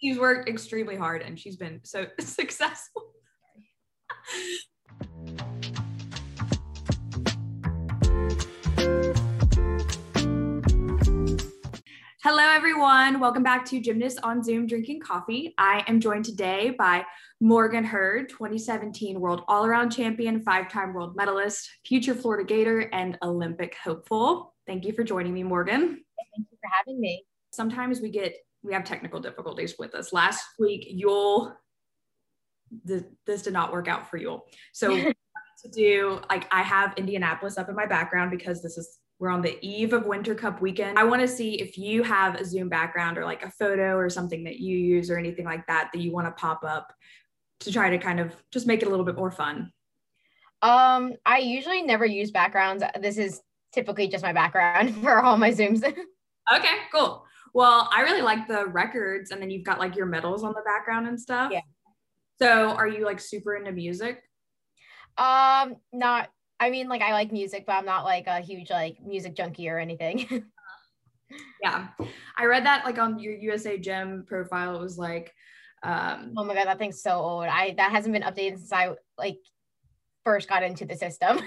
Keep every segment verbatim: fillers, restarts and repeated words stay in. She's worked extremely hard and she's been so successful. Hello, everyone. Welcome back to Gymnasts on Zoom Drinking Coffee. I am joined today by Morgan Hurd, twenty seventeen World All-Around Champion, five-time World Medalist, future Florida Gator, and Olympic hopeful. Thank you for joining me, Morgan. Thank you for having me. Sometimes we get, we have technical difficulties with us. Last week, Yul, th- this did not work out for Yul. So to do, like I have Indianapolis up in my background because this is we're on the eve of Winter Cup weekend. I want to see if you have a Zoom background or like a photo or something that you use or anything like that that you want to pop up to try to kind of just make it a little bit more fun. Um, I usually never use backgrounds. This is typically just my background for all my Zooms. Okay, cool. Well, I really like the records and then you've got like your medals on the background and stuff. Yeah. So are you like super into music? Um, not I mean, like, I like music, but I'm not, like, a huge, like, music junkie or anything. Yeah. I read that, like, on your U S A Gym profile. It was, like... Um, oh, my God, that thing's so old. I That hasn't been updated since I, like, first got into the system.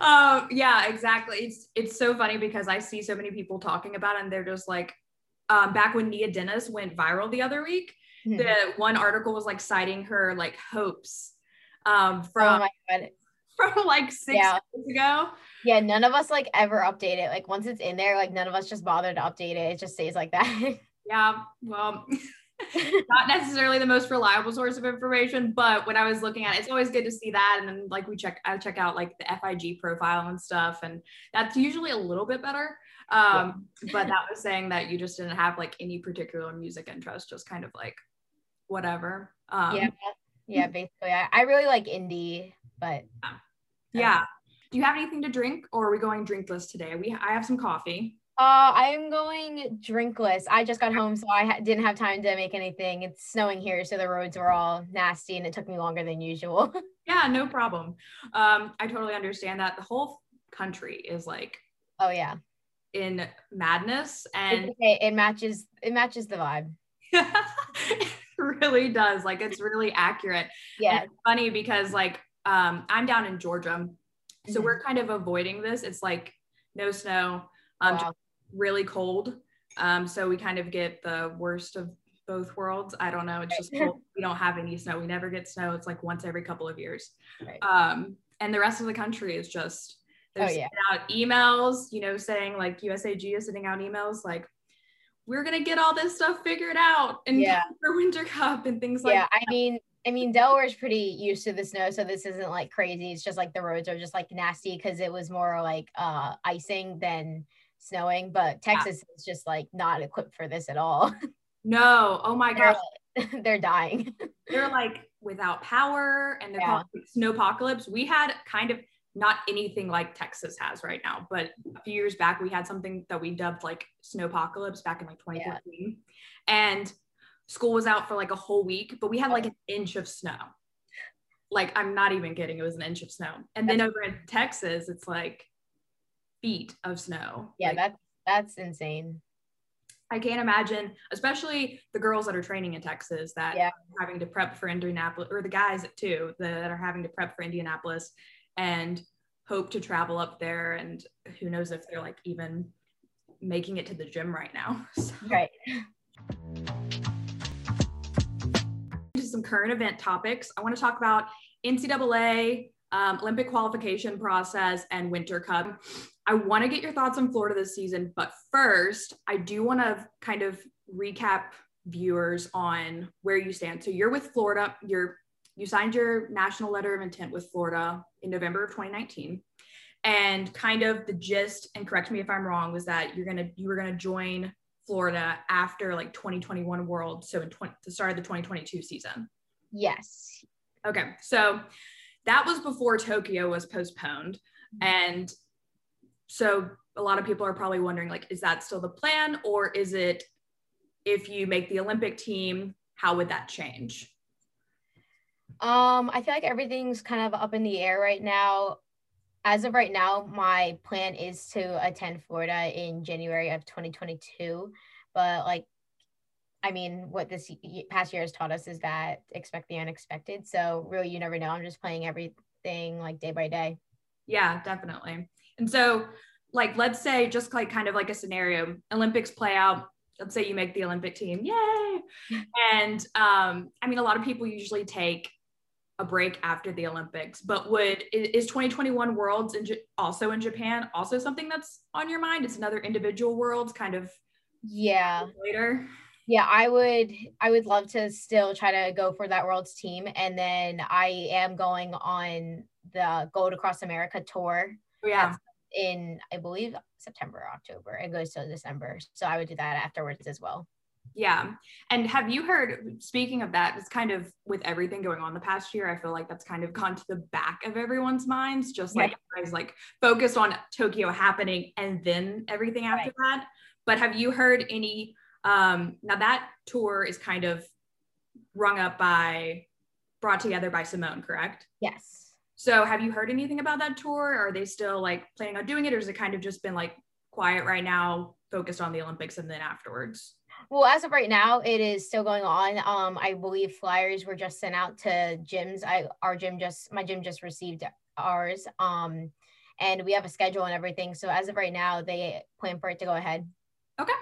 um, yeah, exactly. It's it's so funny because I see so many people talking about it, and they're just, like... Um, back when Nia Dennis went viral the other week, mm-hmm. the one article was, like, citing her, like, hopes um, from... Oh, my God. From like six yeah. years ago. Yeah, none of us like ever update it. Like once it's in there, like none of us just bother to update it. It just stays like that. Yeah, well, not necessarily the most reliable source of information, but when I was looking at it, it's always good to see that. And then like we check, I check out like the F I G profile and stuff. And that's usually a little bit better. Um, yeah. But that was saying that you just didn't have like any particular music interest, just kind of like whatever. Um, yeah, yeah, basically. I, I really like indie, but... Yeah. Yeah. Do you have anything to drink or are we going drinkless today? We I have some coffee. Uh, I'm going drinkless. I just got home, so I ha- didn't have time to make anything. It's snowing here, so the roads were all nasty and it took me longer than usual. Yeah, no problem. Um, I totally understand that. The whole country is like, oh yeah, in madness and okay. it matches it matches the vibe. It really does. Like it's really accurate. Yeah. It's funny because like Um, I'm down in Georgia, so mm-hmm. we're kind of avoiding this. It's like no snow, um, wow. really cold. Um, so we kind of get the worst of both worlds. I don't know. It's just cold. We don't have any snow. We never get snow. It's like once every couple of years. Right. Um, and the rest of the country is just, they're oh, sending yeah. out emails, you know, saying like U S A G is sending out emails like, we're going to get all this stuff figured out and yeah. for Winter Cup and things like yeah, that. Yeah, I mean, I mean, Delaware's pretty used to the snow, so this isn't like crazy. It's just like the roads are just like nasty because it was more like uh, icing than snowing. But Texas yeah. is just like not equipped for this at all. No. Oh my gosh. They're, they're dying. They're like without power and they're yeah. called snowpocalypse. We had kind of not anything like Texas has right now, but a few years back, we had something that we dubbed like snowpocalypse back in like twenty fourteen. Yeah. And school was out for like a whole week, but we had like an inch of snow. Like, I'm not even kidding. It was an inch of snow. And then over in Texas, it's like feet of snow. Yeah, like, that's, that's insane. I can't imagine, especially the girls that are training in Texas that yeah. are having to prep for Indianapolis, or the guys too, that are having to prep for Indianapolis and hope to travel up there. And who knows if they're like even making it to the gym right now. So. Right. Some current event topics. I want to talk about N C double A, um, Olympic qualification process, and Winter Cup. I want to get your thoughts on Florida this season, but first, I do want to kind of recap viewers on where you stand. So you're with Florida. You're you signed your national letter of intent with Florida in November of twenty nineteen, and kind of the gist, and correct me if I'm wrong, was that you're gonna you were gonna join Florida after like twenty twenty-one World, so in twenty the start of the twenty twenty-two season. Yes. Okay, so that was before Tokyo was postponed, mm-hmm. and so a lot of people are probably wondering like, is that still the plan, or is it if you make the Olympic team, how would that change? Um, I feel like everything's kind of up in the air right now. As of right now, my plan is to attend Florida in January of twenty twenty-two, but like I mean, what this past year has taught us is that expect the unexpected. So really, you never know. I'm just playing everything like day by day. Yeah, definitely. And so like, let's say just like kind of like a scenario, Olympics play out. Let's say you make the Olympic team. Yay. And um, I mean, a lot of people usually take a break after the Olympics, but would, is twenty twenty-one Worlds in, also in Japan also something that's on your mind? It's another individual Worlds kind of yeah later. Yeah, I would, I would love to still try to go for that World's team. And then I am going on the Gold Across America tour. Yeah. In, I believe, September, October. It goes till December. So I would do that afterwards as well. Yeah. And have you heard, speaking of that, it's kind of with everything going on the past year, I feel like that's kind of gone to the back of everyone's minds, just like I was like focused on Tokyo happening and then everything after right. that. But have you heard any... Um, now that tour is kind of rung up by, brought together by Simone, correct? Yes. So have you heard anything about that tour? Are they still like planning on doing it, or has it kind of just been like quiet right now, focused on the Olympics and then afterwards? Well, as of right now, it is still going on. Um, I believe flyers were just sent out to gyms. I, our gym just, my gym just received ours. Um, and we have a schedule and everything. So as of right now, they plan for it to go ahead. Okay.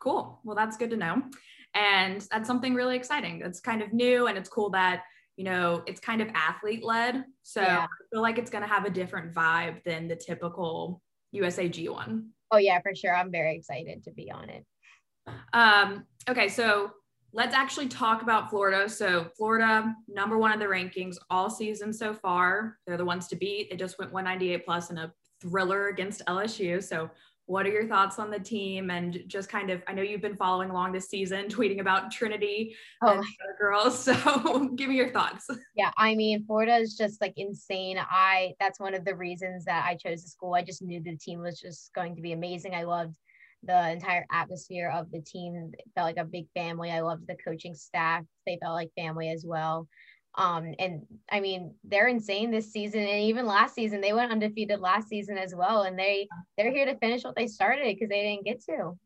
Cool. Well, that's good to know. And that's something really exciting. It's kind of new, and it's cool that, you know, it's kind of athlete led. So yeah. I feel like it's going to have a different vibe than the typical U S A G one. Oh yeah, for sure. I'm very excited to be on it. Um, okay. So let's actually talk about Florida. So Florida, number one in the rankings all season so far. They're the ones to beat. They just went one ninety-eight plus in a thriller against L S U. So what are your thoughts on the team, and just kind of, I know you've been following along this season, tweeting about Trinity oh. and the girls. So give me your thoughts. Yeah. I mean, Florida is just like insane. I, that's one of the reasons that I chose the school. I just knew the team was just going to be amazing. I loved the entire atmosphere of the team. It felt like a big family. I loved the coaching staff. They felt like family as well. Um, and I mean, they're insane this season. And even last season, they went undefeated last season as well. And they, they're here to finish what they started because they didn't get to.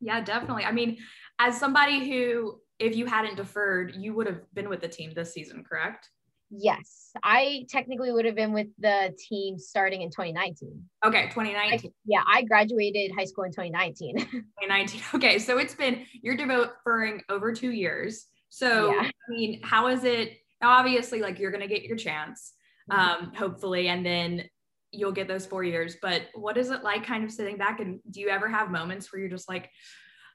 Yeah, definitely. I mean, as somebody who, if you hadn't deferred, you would have been with the team this season, correct? Yes. I technically would have been with the team starting in twenty nineteen. Okay. twenty nineteen. I, yeah. I graduated high school in twenty nineteen. twenty nineteen. Okay. So it's been, you're deferring over two years. So, yeah. I mean, how is it? Now, obviously, like you're going to get your chance, um, hopefully, and then you'll get those four years. But what is it like kind of sitting back, and do you ever have moments where you're just like,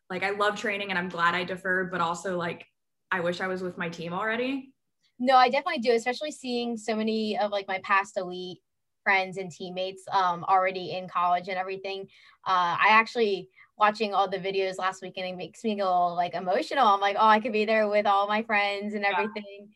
like, I love training and I'm glad I deferred, but also like, I wish I was with my team already? No, I definitely do, especially seeing so many of like my past elite friends and teammates um, already in college and everything. Uh, I actually... watching all the videos last weekend, it makes me go like emotional. I'm like, oh, I could be there with all my friends and everything. Yeah.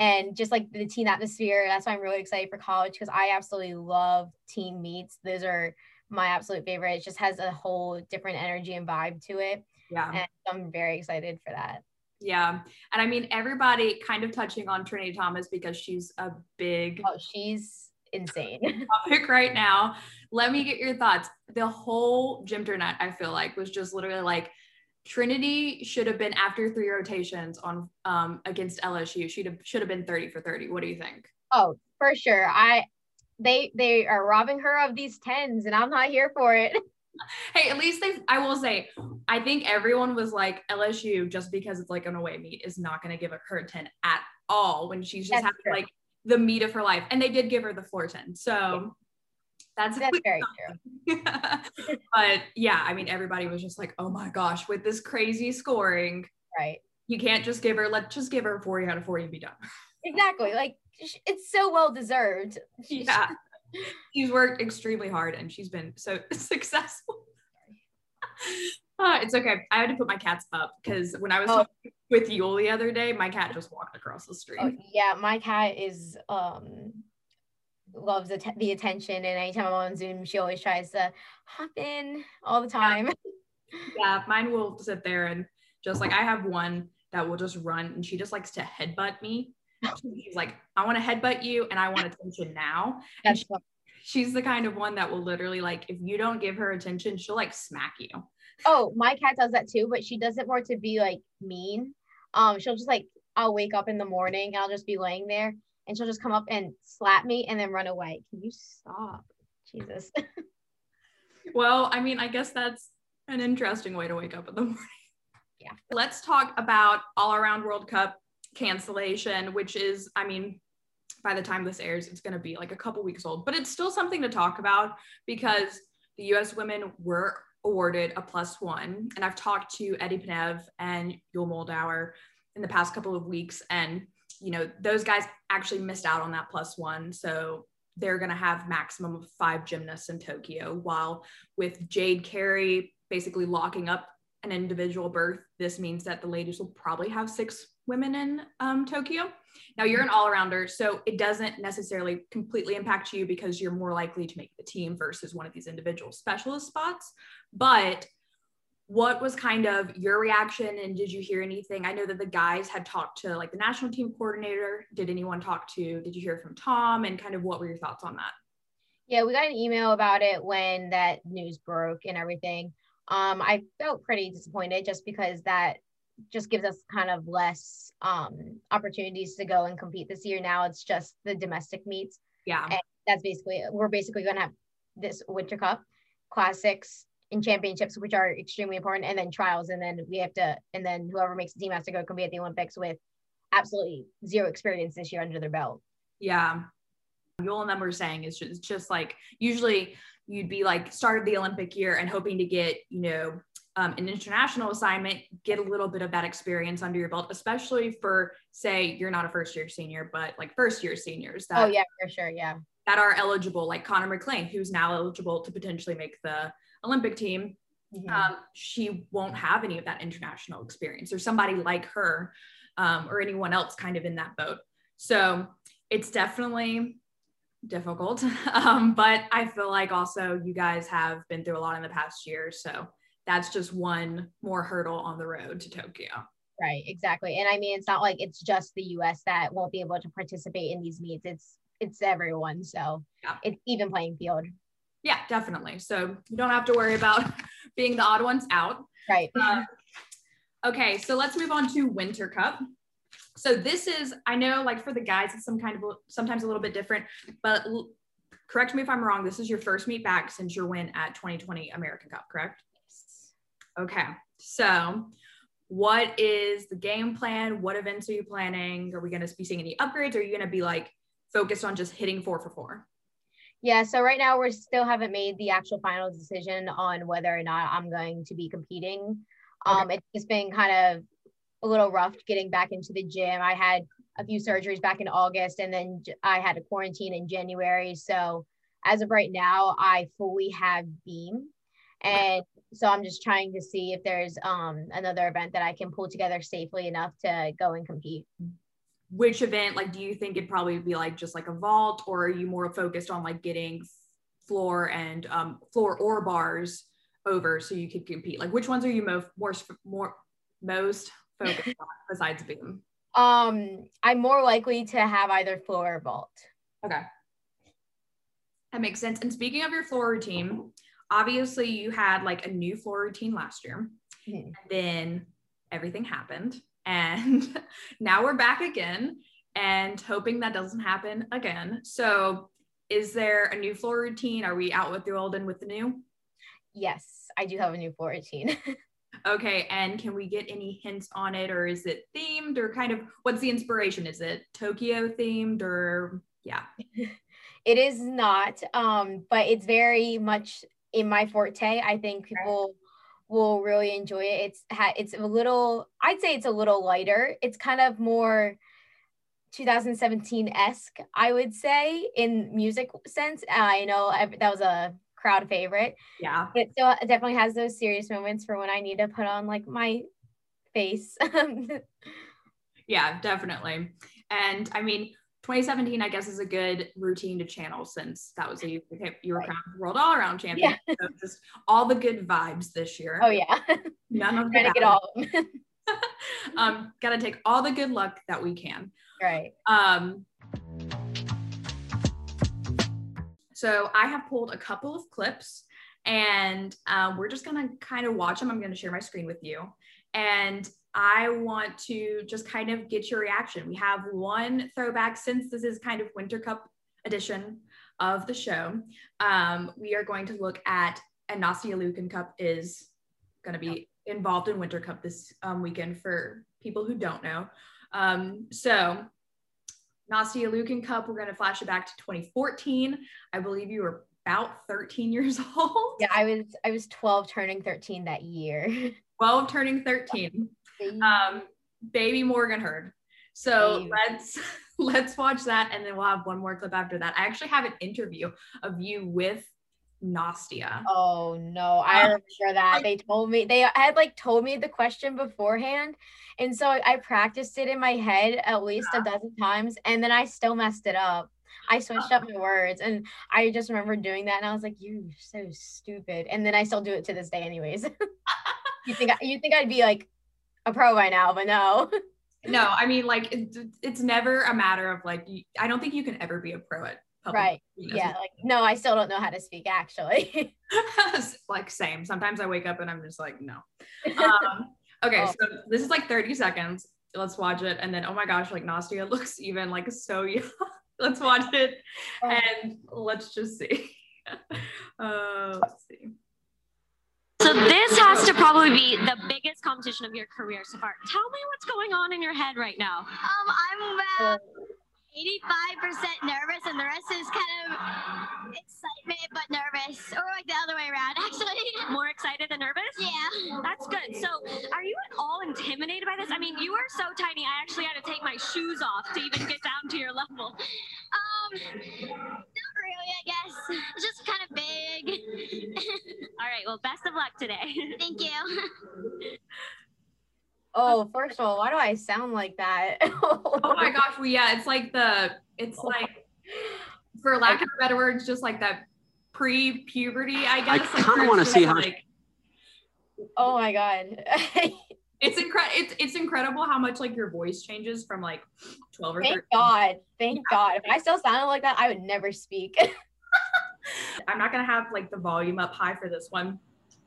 And just like the team atmosphere. That's why I'm really excited for college, because I absolutely love team meets. Those are my absolute favorite. It just has a whole different energy and vibe to it. Yeah. And I'm very excited for that. Yeah. And I mean, everybody kind of touching on Trinity Thomas, because she's a big, oh, she's insane topic right now. Let me get your thoughts. The whole gym internet, I feel like, was just literally like, Trinity should have been after three rotations on um against L S U. Should have should have been thirty for thirty. What do you think? Oh, for sure. I they they are robbing her of these tens, and I'm not here for it. Hey, at least they, I will say, I think everyone was like, L S U, just because it's like an away meet, is not going to give her a ten at all when she's just having like the meat of her life. And they did give her the floor ten. So yeah. that's, that's very true. But yeah, I mean, everybody was just like, oh my gosh, with this crazy scoring, right? You can't just give her, let's just give her forty out of forty and be done. Exactly. Like, it's so well-deserved. Yeah. She's worked extremely hard and she's been so successful. Uh, it's okay. I had to put my cats up because when I was oh. talking with Yul the other day, my cat just walked across the street. Oh, yeah, my cat is um loves the, the attention, and anytime I'm on Zoom, she always tries to hop in all the time. Yeah. Yeah, mine will sit there and just like, I have one that will just run, and she just likes to headbutt me. She's like, I want to headbutt you, and I want attention now. And she, she's the kind of one that will literally like, if you don't give her attention, she'll like smack you. Oh, my cat does that too, but she does it more to be like mean. Um, she'll just like, I'll wake up in the morning and I'll just be laying there and she'll just come up and slap me and then run away. Can you stop? Jesus. Well, I mean, I guess that's an interesting way to wake up in the morning. Yeah. Let's talk about all around World Cup cancellation, which is, I mean, by the time this airs, it's going to be like a couple weeks old, but it's still something to talk about because the U S women were awarded a plus one. And I've talked to Eddie Penev and Yul Moldauer in the past couple of weeks. And, you know, those guys actually missed out on that plus one. So they're going to have maximum of five gymnasts in Tokyo, while with Jade Carey basically locking up an individual berth, this means that the ladies will probably have six women in um, Tokyo. Now you're an all-arounder, so it doesn't necessarily completely impact you because you're more likely to make the team versus one of these individual specialist spots. But what was kind of your reaction, and did you hear anything? I know that the guys had talked to like the national team coordinator. Did anyone talk to, did you hear from Tom, and kind of what were your thoughts on that? Yeah, we got an email about it when that news broke and everything. Um, I felt pretty disappointed just because that just gives us kind of less um, opportunities to go and compete this year. Now it's just the domestic meets. Yeah. And that's basically, we're basically going to have this Winter Cup, classics, and championships, which are extremely important, and then trials. And then we have to, and then whoever makes the team has to go compete at the Olympics with absolutely zero experience this year under their belt. Yeah. Yul and them were saying is just, just like, usually you'd be like started the Olympic year and hoping to get, you know, um, an international assignment, get a little bit of that experience under your belt, especially for, say, you're not a first year senior, but like first year seniors. That, oh yeah, for sure. Yeah. That are eligible, like Connor McLean, who's now eligible to potentially make the Olympic team. Mm-hmm. Um, she won't have any of that international experience, or somebody like her um, or anyone else kind of in that boat. So it's definitely difficult, um, but I feel like also you guys have been through a lot in the past year, so that's just one more hurdle on the road to Tokyo. Right, exactly. And I mean, it's not like it's just the U S that won't be able to participate in these meets. It's it's everyone, so yeah. It's even playing field. Yeah, definitely. So you don't have to worry about being the odd ones out. Right. Uh, okay, so let's move on to Winter Cup. So this is, I know like for the guys, it's some kind of, sometimes a little bit different, but l- correct me if I'm wrong. This is your first meet back since your win at twenty twenty American Cup, correct? Yes. Okay. So what is the game plan? What events are you planning? Are we going to be seeing any upgrades? Or are you going to be like focused on just hitting four for four? Yeah. So right now we still haven't made the actual final decision on whether or not I'm going to be competing. Okay. Um, it's just been kind of a little rough getting back into the gym. I had a few surgeries back in August, and then I had a quarantine in January. So as of right now, I fully have beam. And so I'm just trying to see if there's um, another event that I can pull together safely enough to go and compete. Which event, like, do you think it'd probably be like just like a vault, or are you more focused on like getting floor and um, floor or bars over so you could compete? Like, which ones are you mo- more, more, most focused on besides beam? Um, I'm more likely to have either floor or vault. Okay. That makes sense. And speaking of your floor routine, obviously you had like a new floor routine last year. Mm-hmm. And then everything happened. And now we're back again and hoping that doesn't happen again. So is there a new floor routine? Are we out with the old and with the new? Yes, I do have a new floor routine. Okay, and can we get any hints on it, or is it themed, or kind of what's the inspiration? Is it Tokyo themed, or yeah? It is not, um, but it's very much in my forte. I think people will really enjoy it. It's ha- it's a little, I'd say it's a little lighter. It's kind of more twenty seventeen-esque, I would say, in music sense. I know that was a crowd favorite. Yeah. But it still definitely has those serious moments for when I need to put on like my face. Yeah, definitely. And I mean, twenty seventeen, I guess, is a good routine to channel since that was a you were right. crowned world all around champion. Yeah. So just all the good vibes this year. Oh yeah. None of trying to get all of them. um, gotta take all the good luck that we can. Right. Um So I have pulled a couple of clips And um, we're just going to kind of watch them. I'm going to share my screen with you. And I want to just kind of get your reaction. We have one throwback, since this is kind of Winter Cup edition of the show. Um, we are going to look at, and Nastia Liukin Cup is going to be involved in Winter Cup this um, weekend for people who don't know. Um, so Nastia Liukin Cup, we're going to flash it back to twenty fourteen. I believe you were about thirteen years old. Yeah, I was I was twelve turning thirteen that year. twelve turning thirteen. Um, baby Morgan Hurd. So baby. let's let's watch that, and then we'll have one more clip after that. I actually have an interview of you with Nastia. Oh no, I remember that. They told me, they had like told me the question beforehand, and so I practiced it in my head at least yeah. a dozen times, and then I still messed it up. I switched up my words, and I just remember doing that, and I was like, "You're so stupid." And then I still do it to this day, anyways. you think I, you think I'd be like a pro by now, but no. No, I mean, like it, it's never a matter of like. I don't think you can ever be a pro at public. Right. Yeah. Like no, I still don't know how to speak. Actually. Like same. Sometimes I wake up and I'm just like, no. Um, okay, oh. So this is like thirty seconds. Let's watch it, and then oh my gosh, like Nastia looks even like so young. Let's watch it and let's just see. Uh, let's see. So this has to probably be the biggest competition of your career so far. Tell me what's going on in your head right now. Um, I'm about eighty-five percent nervous, and the rest is kind of excitement but nervous, or like the other way around, actually. More excited than nervous? Yeah. That's good. So are you at all intimidated by this? I mean, you are so tiny, I actually had to take my shoes off to even get down to your level. Um, not really, I guess. It's just kind of big. All right, well, best of luck today. Thank you. Oh, first of all, why do I sound like that? Oh my gosh, well, yeah, it's like the, it's like, for lack of a better word, just like that pre-puberty, I guess. I kind of want to see how. Like, oh my God. It's incredible. It's, it's incredible how much like your voice changes from like twelve or thirteen. Thank God. Thank God. If I still sounded like that, I would never speak. I'm not going to have like the volume up high for this one.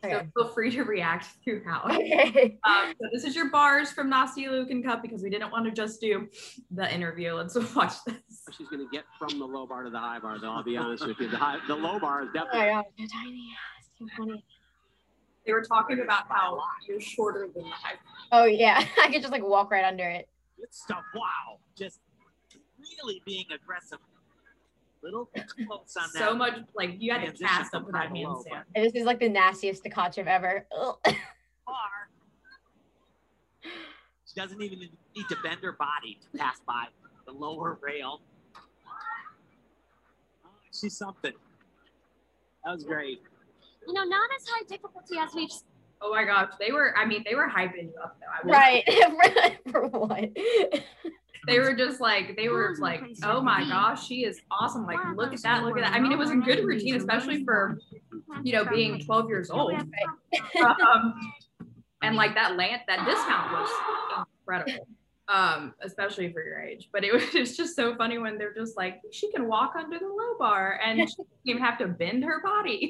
So okay. Feel free to react throughout. Okay. Um, so this is your bars from Nastia Liukin Cup, because we didn't want to just do the interview. Let's watch this. She's going to get from the low bar to the high bar, though, I'll be honest with you. The, high, the low bar is definitely... Oh, my God. They were talking about how you're shorter than the high bar. Oh, yeah. I could just, like, walk right under it. Good stuff. Wow. Just really being aggressive. Little close on that. So much, like, you had to cast up with that handstand. This is like the nastiest staccato ever. She doesn't even need to bend her body to pass by the lower rail. Oh, she's something. That was great. You know, not as high difficulty as we've. Oh my gosh, they were. I mean, they were hyping you up though. I right. For what? They were just like, they were like, oh my gosh, she is awesome. Like, look at that, look at that. I mean, it was a good routine, especially for, you know, being twelve years old. Um, and like that land, that dismount was incredible, um, especially for your age. But it was it's just so funny when they're just like, she can walk under the low bar and she doesn't even have to bend her body.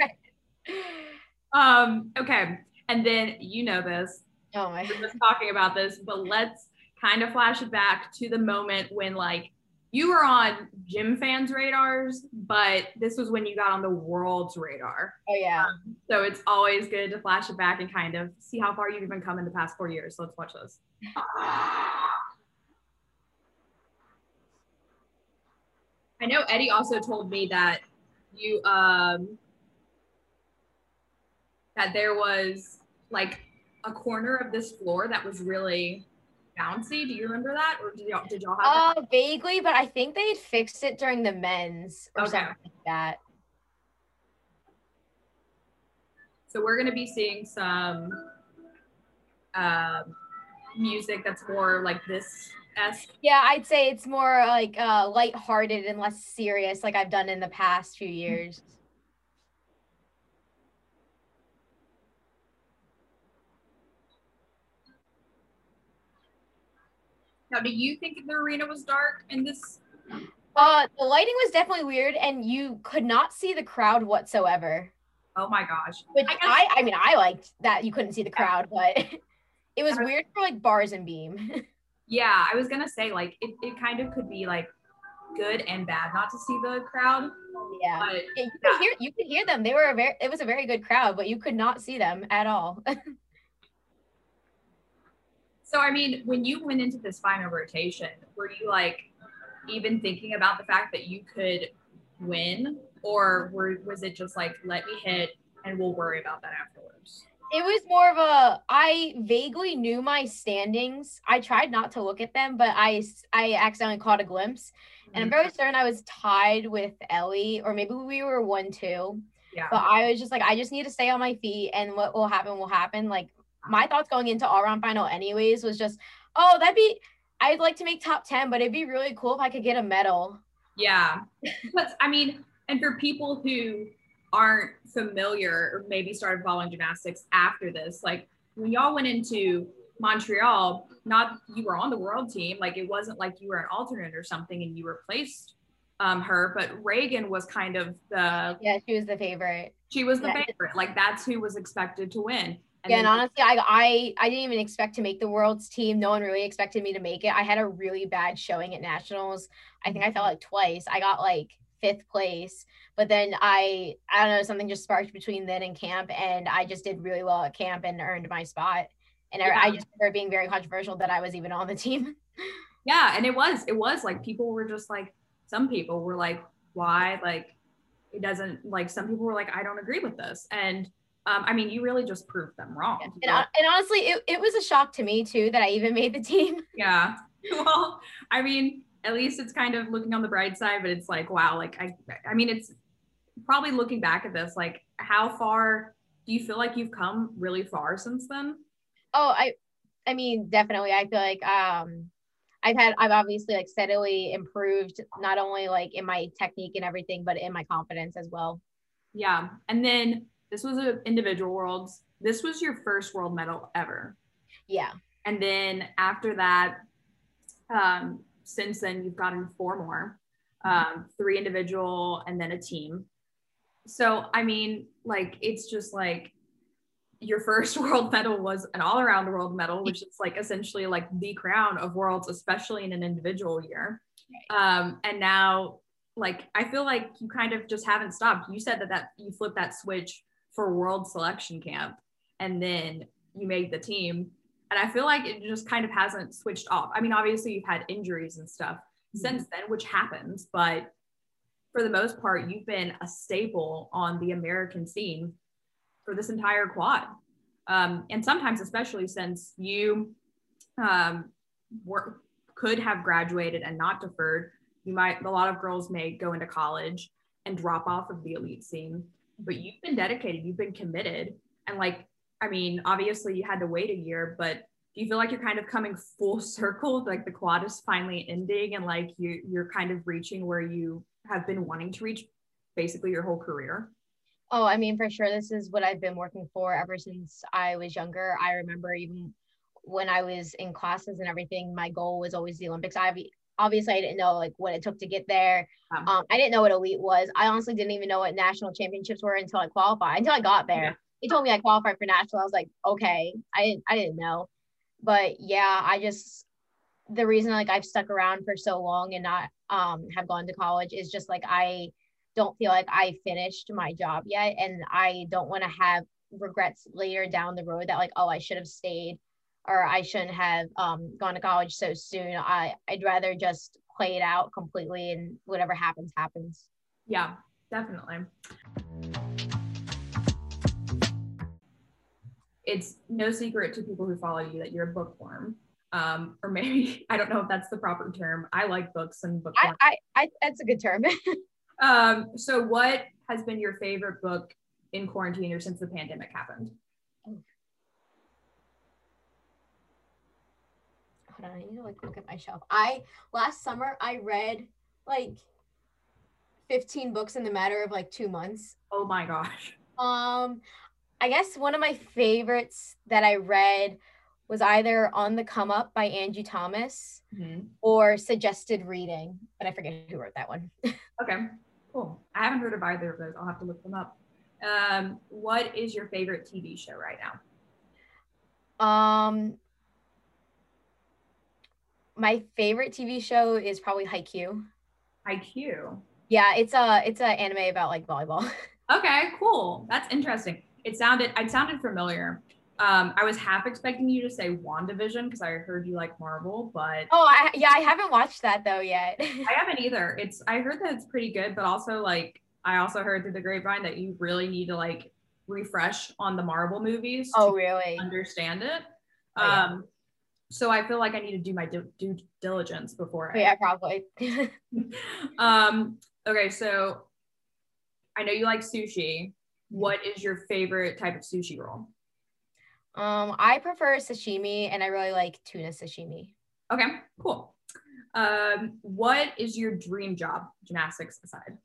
Um, okay. And then, you know this. Oh my. We're just talking about this, but let's kind of flash it back to the moment when like you were on gym fans' radars, but this was when you got on the world's radar. Oh yeah. Um, so it's always good to flash it back and kind of see how far you've been come in the past four years. So let's watch this. I know Eddie also told me that you, um, that there was like a corner of this floor that was really bouncy. Do you remember that, or did y'all did y'all have that? Uh, vaguely, but I think they had fixed it during the men's or okay. something like that. So we're going to be seeing some uh, music that's more like this-esque. Yeah, I'd say it's more like uh, lighthearted and less serious, like I've done in the past few years. Now, do you think the arena was dark in this? Uh, the lighting was definitely weird, and you could not see the crowd whatsoever. Oh my gosh. Which I, I, I mean, I liked that you couldn't see the crowd, but it was weird for like bars and beam. Yeah, I was going to say, like, it, it kind of could be like good and bad not to see the crowd. Yeah. But, yeah, you, yeah. Could hear, you could hear them. They were a very, it was a very good crowd, but you could not see them at all. So, I mean, when you went into this final rotation, were you like even thinking about the fact that you could win, or were, was it just like, let me hit and we'll worry about that afterwards? It was more of a, I vaguely knew my standings. I tried not to look at them, but I, I accidentally caught a glimpse. And I'm very certain I was tied with Ellie, or maybe we were one two. Yeah. But I was just like, I just need to stay on my feet, and what will happen will happen. Like, my thoughts going into all-round final anyways was just, oh, that'd be, I'd like to make top ten, but it'd be really cool if I could get a medal. Yeah. But, I mean, and for people who aren't familiar or maybe started following gymnastics after this, like when y'all went into Montreal, not you were on the world team, like it wasn't like you were an alternate or something and you replaced um her, but Reagan was kind of the yeah she was the favorite she was the yeah. favorite, like that's who was expected to win. And yeah, and honestly, I, I I didn't even expect to make the world's team. No one really expected me to make it. I had a really bad showing at nationals. I think I fell like twice. I got like fifth place, but then I I don't know, something just sparked between then and camp, and I just did really well at camp and earned my spot. And yeah. I, I just remember being very controversial that I was even on the team. Yeah, and it was it was like people were just like, some people were like, why, like it doesn't, like some people were like, I don't agree with this. And Um, I mean, you really just proved them wrong. Yeah. And, and honestly, it, it was a shock to me too, that I even made the team. Yeah. Well, I mean, at least it's kind of looking on the bright side, but it's like, wow. Like, I, I mean, it's probably looking back at this, like how far do you feel like you've come really far since then? Oh, I, I mean, definitely. I feel like, um, I've had, I've obviously like steadily improved, not only like in my technique and everything, but in my confidence as well. Yeah. And then this was an individual worlds. This was your first world medal ever. Yeah. And then after that, um, since then you've gotten four more, um, three individual and then a team. So, I mean, like, it's just like your first world medal was an all around world medal, which is like essentially like the crown of worlds, especially in an individual year. Um, and now, like, I feel like you kind of just haven't stopped. You said that, that you flipped that switch for world selection camp, and then you made the team, and I feel like it just kind of hasn't switched off. I mean, obviously you've had injuries and stuff mm-hmm. since then, which happens, but for the most part you've been a staple on the American scene for this entire quad, um, and sometimes especially since you um, were, could have graduated and not deferred. You might, a lot of girls may go into college and drop off of the elite scene, but you've been dedicated, you've been committed. And like, I mean, obviously you had to wait a year, but do you feel like you're kind of coming full circle? Like the quad is finally ending and like you, you're kind of reaching where you have been wanting to reach basically your whole career? Oh, I mean, for sure. This is what I've been working for ever since I was younger. I remember even when I was in classes and everything, my goal was always the Olympics. I've Obviously, I didn't know like what it took to get there. Um, um, I didn't know what elite was. I honestly didn't even know what national championships were until I qualified, until I got there. Yeah. They told me I qualified for national. I was like, okay, I didn't, I didn't know. But yeah, I just, the reason like I've stuck around for so long and not um, have gone to college is just like, I don't feel like I finished my job yet. And I don't want to have regrets later down the road that like, oh, I should have stayed, or I shouldn't have um, gone to college so soon. I, I'd rather just play it out completely, and whatever happens, happens. Yeah, definitely. It's no secret to people who follow you that you're a bookworm, um, or maybe, I don't know if that's the proper term. I like books and bookworm. I, I, I, that's a good term. um, so what has been your favorite book in quarantine or since the pandemic happened? Hold on, I need to like look at my shelf. I last summer I read like fifteen books in the matter of like two months. Oh my gosh. Um, I guess one of my favorites that I read was either On the Come Up by Angie Thomas mm-hmm. or Suggested Reading, but I forget who wrote that one. Okay, cool. I haven't heard of either of those. I'll have to look them up. Um, what is your favorite T V show right now? Um, my favorite T V show is probably Haikyuu. Haikyuu. Yeah, it's a it's an anime about like volleyball. Okay, cool. That's interesting. It sounded it sounded familiar. Um, I was half expecting you to say WandaVision because I heard you like Marvel, but oh, I, yeah, I haven't watched that though yet. I haven't either. It's I heard that it's pretty good, but also like I also heard through the grapevine that you really need to like refresh on the Marvel movies. Oh, to really? Understand it. Oh, yeah. Um, so I feel like I need to do my due, due diligence before. I... Yeah, probably. um. Okay, so I know you like sushi. What is your favorite type of sushi roll? Um, I prefer sashimi, and I really like tuna sashimi. Okay, cool. Um, what is your dream job, gymnastics aside?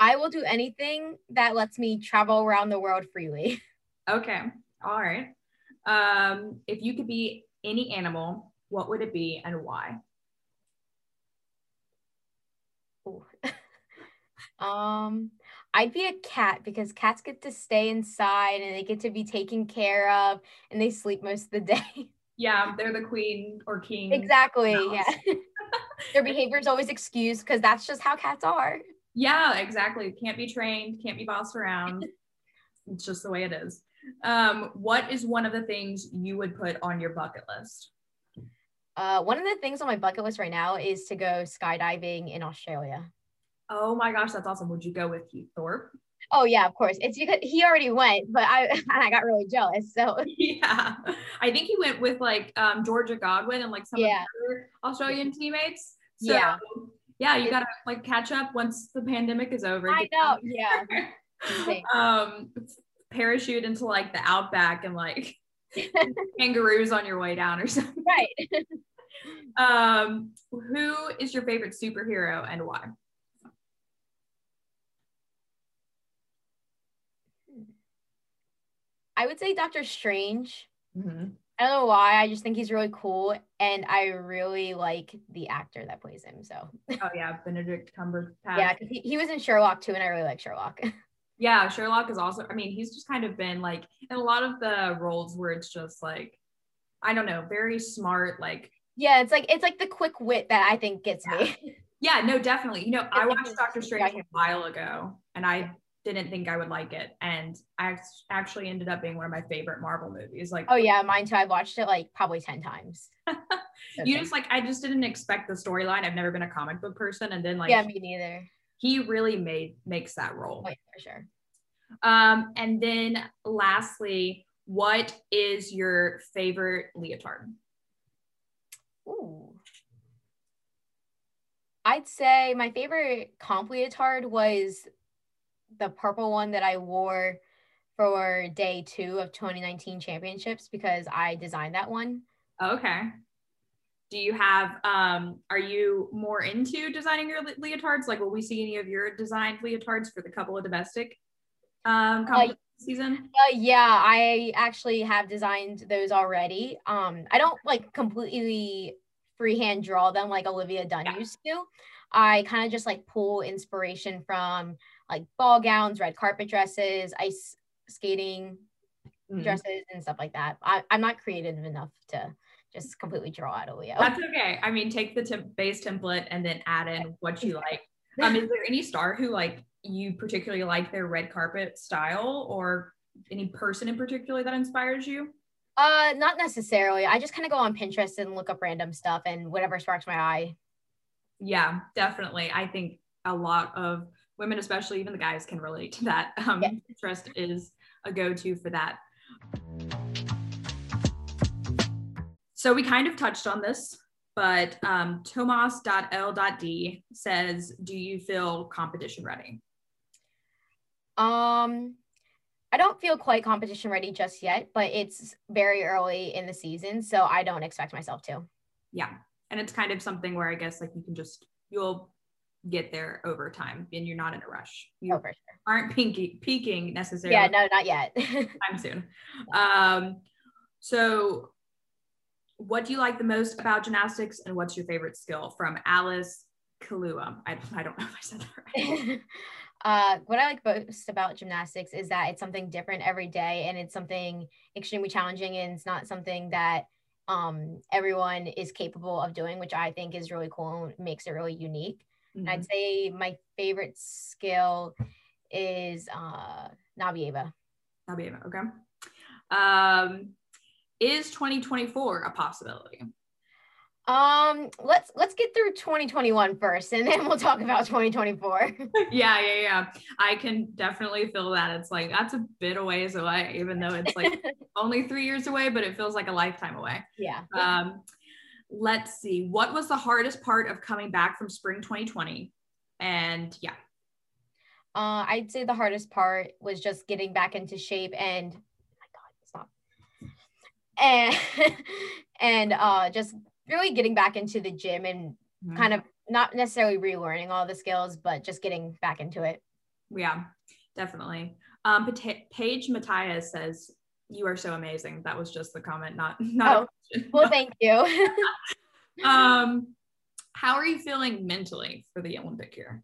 I will do anything that lets me travel around the world freely. Okay, all right. Um, if you could be any animal, what would it be and why? Ooh. um... I'd be a cat because cats get to stay inside and they get to be taken care of and they sleep most of the day. Yeah, they're the queen or king. Exactly, yeah. Their behavior is always excused because that's just how cats are. Yeah, exactly. Can't be trained, can't be bossed around. It's just the way it is. Um, what is one of the things you would put on your bucket list? Uh, one of the things on my bucket list right now is to go skydiving in Australia. Oh my gosh, that's awesome. Would you go with Keith Thorpe? Oh yeah, of course. It's because he already went, but I and I got really jealous. So yeah, I think he went with like um, Georgia Godwin and like some yeah. of the other Australian teammates. So, yeah, yeah, you gotta like catch up once the pandemic is over. I know. Yeah. um, parachute into like the outback and like kangaroos on your way down or something. Right. um, who is your favorite superhero and why? I would say Doctor Strange. Mm-hmm. I don't know why. I just think he's really cool. And I really like the actor that plays him. So. Oh, yeah. Benedict Cumberbatch. Yeah, because he, he was in Sherlock too. And I really like Sherlock. Yeah. Sherlock is also, I mean, he's just kind of been like in a lot of the roles where it's just like, I don't know, very smart. Like, yeah, it's like, it's like the quick wit that I think gets yeah. me. Yeah, no, definitely. You know, I watched Doctor Strange a while ago and I didn't think I would like it. And I actually ended up being one of my favorite Marvel movies. Like, oh yeah, mine too. I watched it like probably ten times. You just like, I just didn't expect the storyline. I've never been a comic book person. And then like, yeah, me neither. He really made, makes that role. Oh, yeah, for sure. Um, and then lastly, what is your favorite leotard? Ooh. I'd say my favorite comp leotard was the purple one that I wore for day two of twenty nineteen championships because I designed that one. Okay. Do you have, um, are you more into designing your le- leotards? Like, will we see any of your designed leotards for the couple of domestic um, uh, season? Uh, yeah, I actually have designed those already. Um, I don't like completely freehand draw them like Olivia Dunn yeah. used to. I kind of just like pull inspiration from like ball gowns, red carpet dresses, ice skating mm. dresses, and stuff like that. I, I'm not creative enough to just completely draw out a Leo. That's okay. I mean, take the temp- base template and then add in what you like. Um, is there any star who like you particularly like their red carpet style, or any person in particular that inspires you? Uh, not necessarily. I just kind of go on Pinterest and look up random stuff and whatever sparks my eye. Yeah, definitely. I think a lot of women, especially even the guys, can relate to that. Um, yeah. Pinterest is a go-to for that. So we kind of touched on this, but um, Tomas dot L dot D says, do you feel competition ready? Um, I don't feel quite competition ready just yet, but it's very early in the season, so I don't expect myself to. Yeah, and it's kind of something where I guess like you can just, you'll get there over time and you're not in a rush. You oh, for sure. aren't peaking, peaking necessarily. Yeah, no, not yet. Time soon. Um, so what do you like the most about gymnastics and what's your favorite skill? From Alice Kalua. I, I don't know if I said that right. Uh, what I like most about gymnastics is that it's something different every day, and it's something extremely challenging, and it's not something that um, everyone is capable of doing, which I think is really cool and makes it really unique. Mm-hmm. I'd say my favorite skill is uh, Nabieva. Nabieva, okay. Um, is twenty twenty-four a possibility? Um, let's, let's get through twenty twenty-one first, and then we'll talk about twenty twenty-four. yeah, yeah, yeah. I can definitely feel that. It's like, that's a bit a ways away, even though it's like only three years away, but it feels like a lifetime away. Yeah. Um, let's see, what was the hardest part of coming back from spring twenty twenty? And yeah. Uh, I'd say the hardest part was just getting back into shape and, oh my God, stop. And, and, uh, just really getting back into the gym and mm-hmm. kind of not necessarily relearning all the skills, but just getting back into it. Yeah, definitely. Um, Paige Matthias says, you are so amazing. That was just the comment, not, not oh, well, thank you. um, how are you feeling mentally for the Olympic year?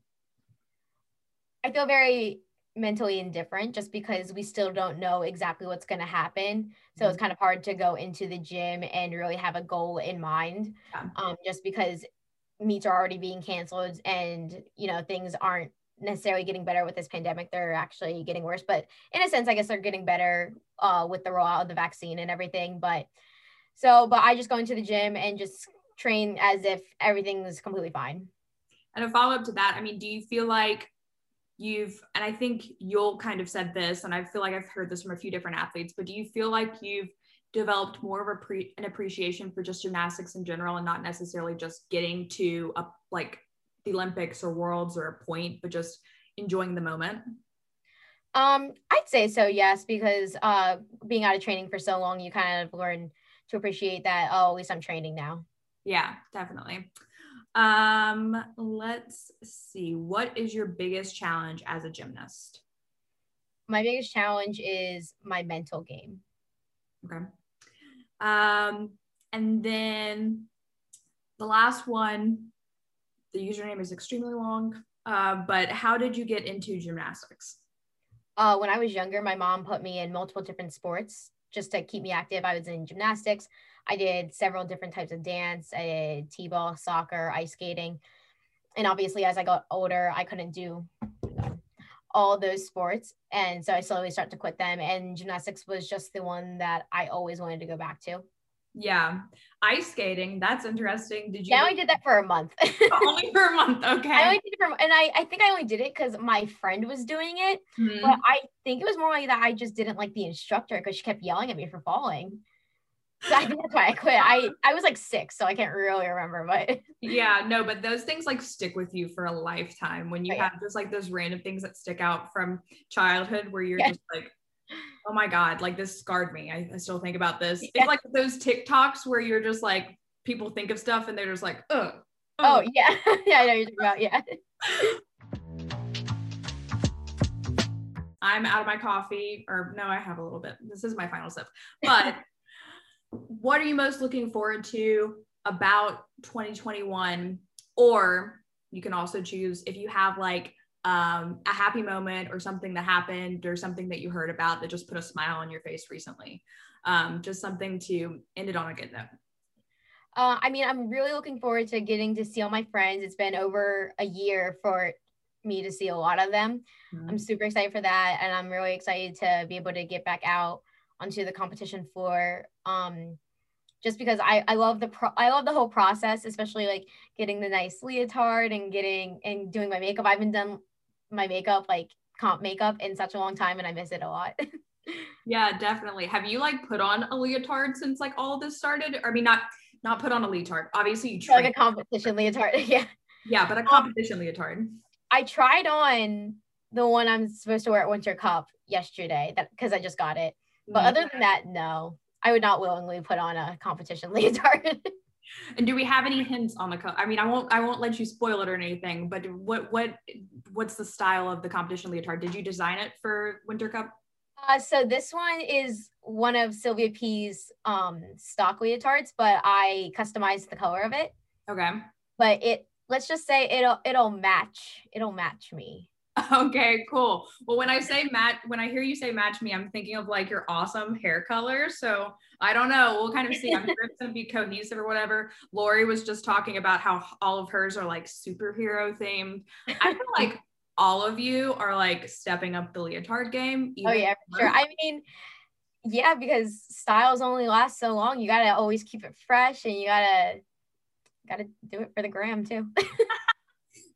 I feel very mentally indifferent just because we still don't know exactly what's going to happen. So mm-hmm. it's kind of hard to go into the gym and really have a goal in mind, yeah. um, just because meets are already being canceled and, you know, things aren't necessarily getting better with this pandemic. They're actually getting worse, but in a sense, I guess they're getting better uh, with the rollout of the vaccine and everything. But so, but I just go into the gym and just train as if everything was completely fine. And a follow up to that, I mean, do you feel like you've, and I think Yul kind of said this, and I feel like I've heard this from a few different athletes, but do you feel like you've developed more of a pre, an appreciation for just gymnastics in general and not necessarily just getting to a, like the Olympics or Worlds or a point, but just enjoying the moment? Um, I'd say so, yes, because uh, being out of training for so long, you kind of learn to appreciate that, oh, at least I'm training now. Yeah, definitely. Um, let's see. What is your biggest challenge as a gymnast? My biggest challenge is my mental game. Okay. Um, and then the last one, the username is extremely long, uh, but how did you get into gymnastics? Uh, when I was younger, my mom put me in multiple different sports just to keep me active. I was in gymnastics. I did several different types of dance. I did t-ball, soccer, ice skating. And obviously as I got older, I couldn't do all those sports. And so I slowly started to quit them. And gymnastics was just the one that I always wanted to go back to. Yeah. Ice skating. That's interesting. Did you? Yeah, I did that for a month. Only for a month. Okay. I only did it for, and I, I think I only did it because my friend was doing it. Mm-hmm. But I think it was more like that I just didn't like the instructor because she kept yelling at me for falling. So I think that's why I quit. I, I was like six, so I can't really remember, but. Yeah, no, but those things like stick with you for a lifetime when you oh, yeah. have just like those random things that stick out from childhood where you're yeah. just like, oh my God, like this scarred me. I, I still think about this. Yeah. It's like those TikToks where you're just like, people think of stuff and they're just like, oh. Oh, oh yeah. Yeah, I know what you're talking about, yeah. I'm out of my coffee, or no, I have a little bit. This is my final sip, but. What are you most looking forward to about twenty twenty-one? Or you can also choose if you have like um, a happy moment or something that happened or something that you heard about that just put a smile on your face recently. Um, just something to end it on a good note. Uh, I mean, I'm really looking forward to getting to see all my friends. It's been over a year for me to see a lot of them. Mm-hmm. I'm super excited for that. And I'm really excited to be able to get back out onto the competition floor, um, just because I, I love the pro I love the whole process, especially like getting the nice leotard and getting and doing my makeup. I haven't done my makeup, like comp makeup, in such a long time, and I miss it a lot. Yeah, definitely. Have you like put on a leotard since like all of this started? Or, I mean, not not put on a leotard. Obviously, you tried like a competition leotard. Yeah. Yeah, but a competition um, leotard. I tried on the one I'm supposed to wear at Winter Cup yesterday, that because I just got it. But other than that, no, I would not willingly put on a competition leotard. And do we have any hints on the, co I mean, I won't, I won't let you spoil it or anything, but what, what, what's the style of the competition leotard? Did you design it for Winter Cup? Uh, so this one is one of Sylvia P's um, stock leotards, but I customized the color of it. Okay. But it let's just say it'll it'll match it'll match me. Okay, cool. Well, when I say match, when I hear you say match me, I'm thinking of like your awesome hair color. So I don't know. We'll kind of see. I'm sure it's going to be cohesive or whatever. Lori was just talking about how all of hers are like superhero themed. I feel like all of you are like stepping up the leotard game. Oh yeah, for sure. I mean, yeah, because styles only last so long. You got to always keep it fresh and you got to, got to do it for the gram too.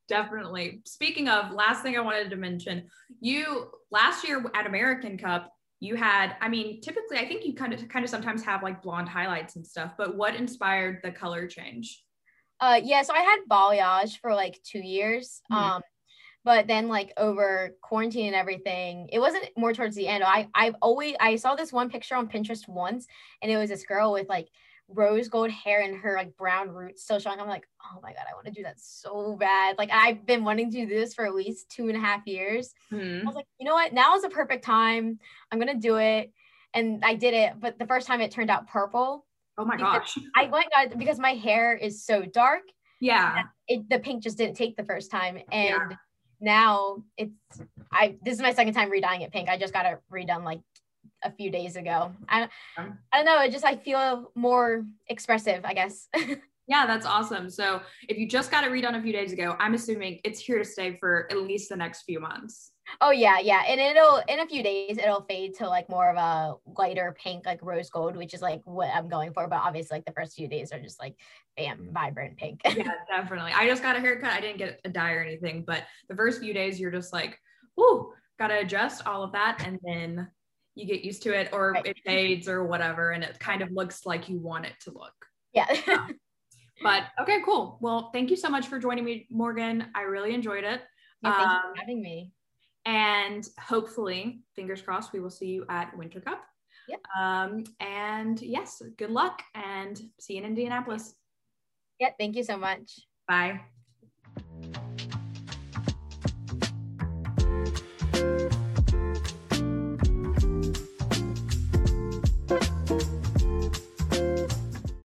Definitely. Speaking of, last thing I wanted to mention, you last year at American Cup, you had, I mean, typically, I think you kind of kind of sometimes have like blonde highlights and stuff, but what inspired the color change? Uh, yeah, so I had balayage for like two years. Mm-hmm. Um, but then like over quarantine and everything, it wasn't more towards the end. I, I've always, I saw this one picture on Pinterest once, and it was this girl with like rose gold hair and her like brown roots still showing. I'm like, oh my god, I want to do that so bad. Like I've been wanting to do this for at least two and a half years. Mm-hmm. I was like, you know what? Now is the perfect time. I'm gonna do it, and I did it. But the first time it turned out purple. Oh my gosh! I went God, because my hair is so dark. Yeah. It, the pink just didn't take the first time, and yeah. now it's I. This is my second time redying it pink. I just got it redone like a few days ago. I, I don't know. It just, I feel more expressive, I guess. Yeah, that's awesome. So if you just got it redone a few days ago, I'm assuming it's here to stay for at least the next few months. Oh yeah. Yeah. And it'll, in a few days, it'll fade to like more of a lighter pink, like rose gold, which is like what I'm going for. But obviously like the first few days are just like, bam, vibrant pink. Yeah, definitely. I just got a haircut. I didn't get a dye or anything, but the first few days you're just like, whoo, got to adjust all of that. And then you get used to it, or right. It fades or whatever, and it kind of looks like you want it to look. Yeah. Yeah. But okay, cool. Well, thank you so much for joining me, Morgan. I really enjoyed it. Yeah, thank um, you for having me. And hopefully, fingers crossed, we will see you at Winter Cup. Yeah. Um, and yes, good luck and see you in Indianapolis. Yeah, thank you so much. Bye.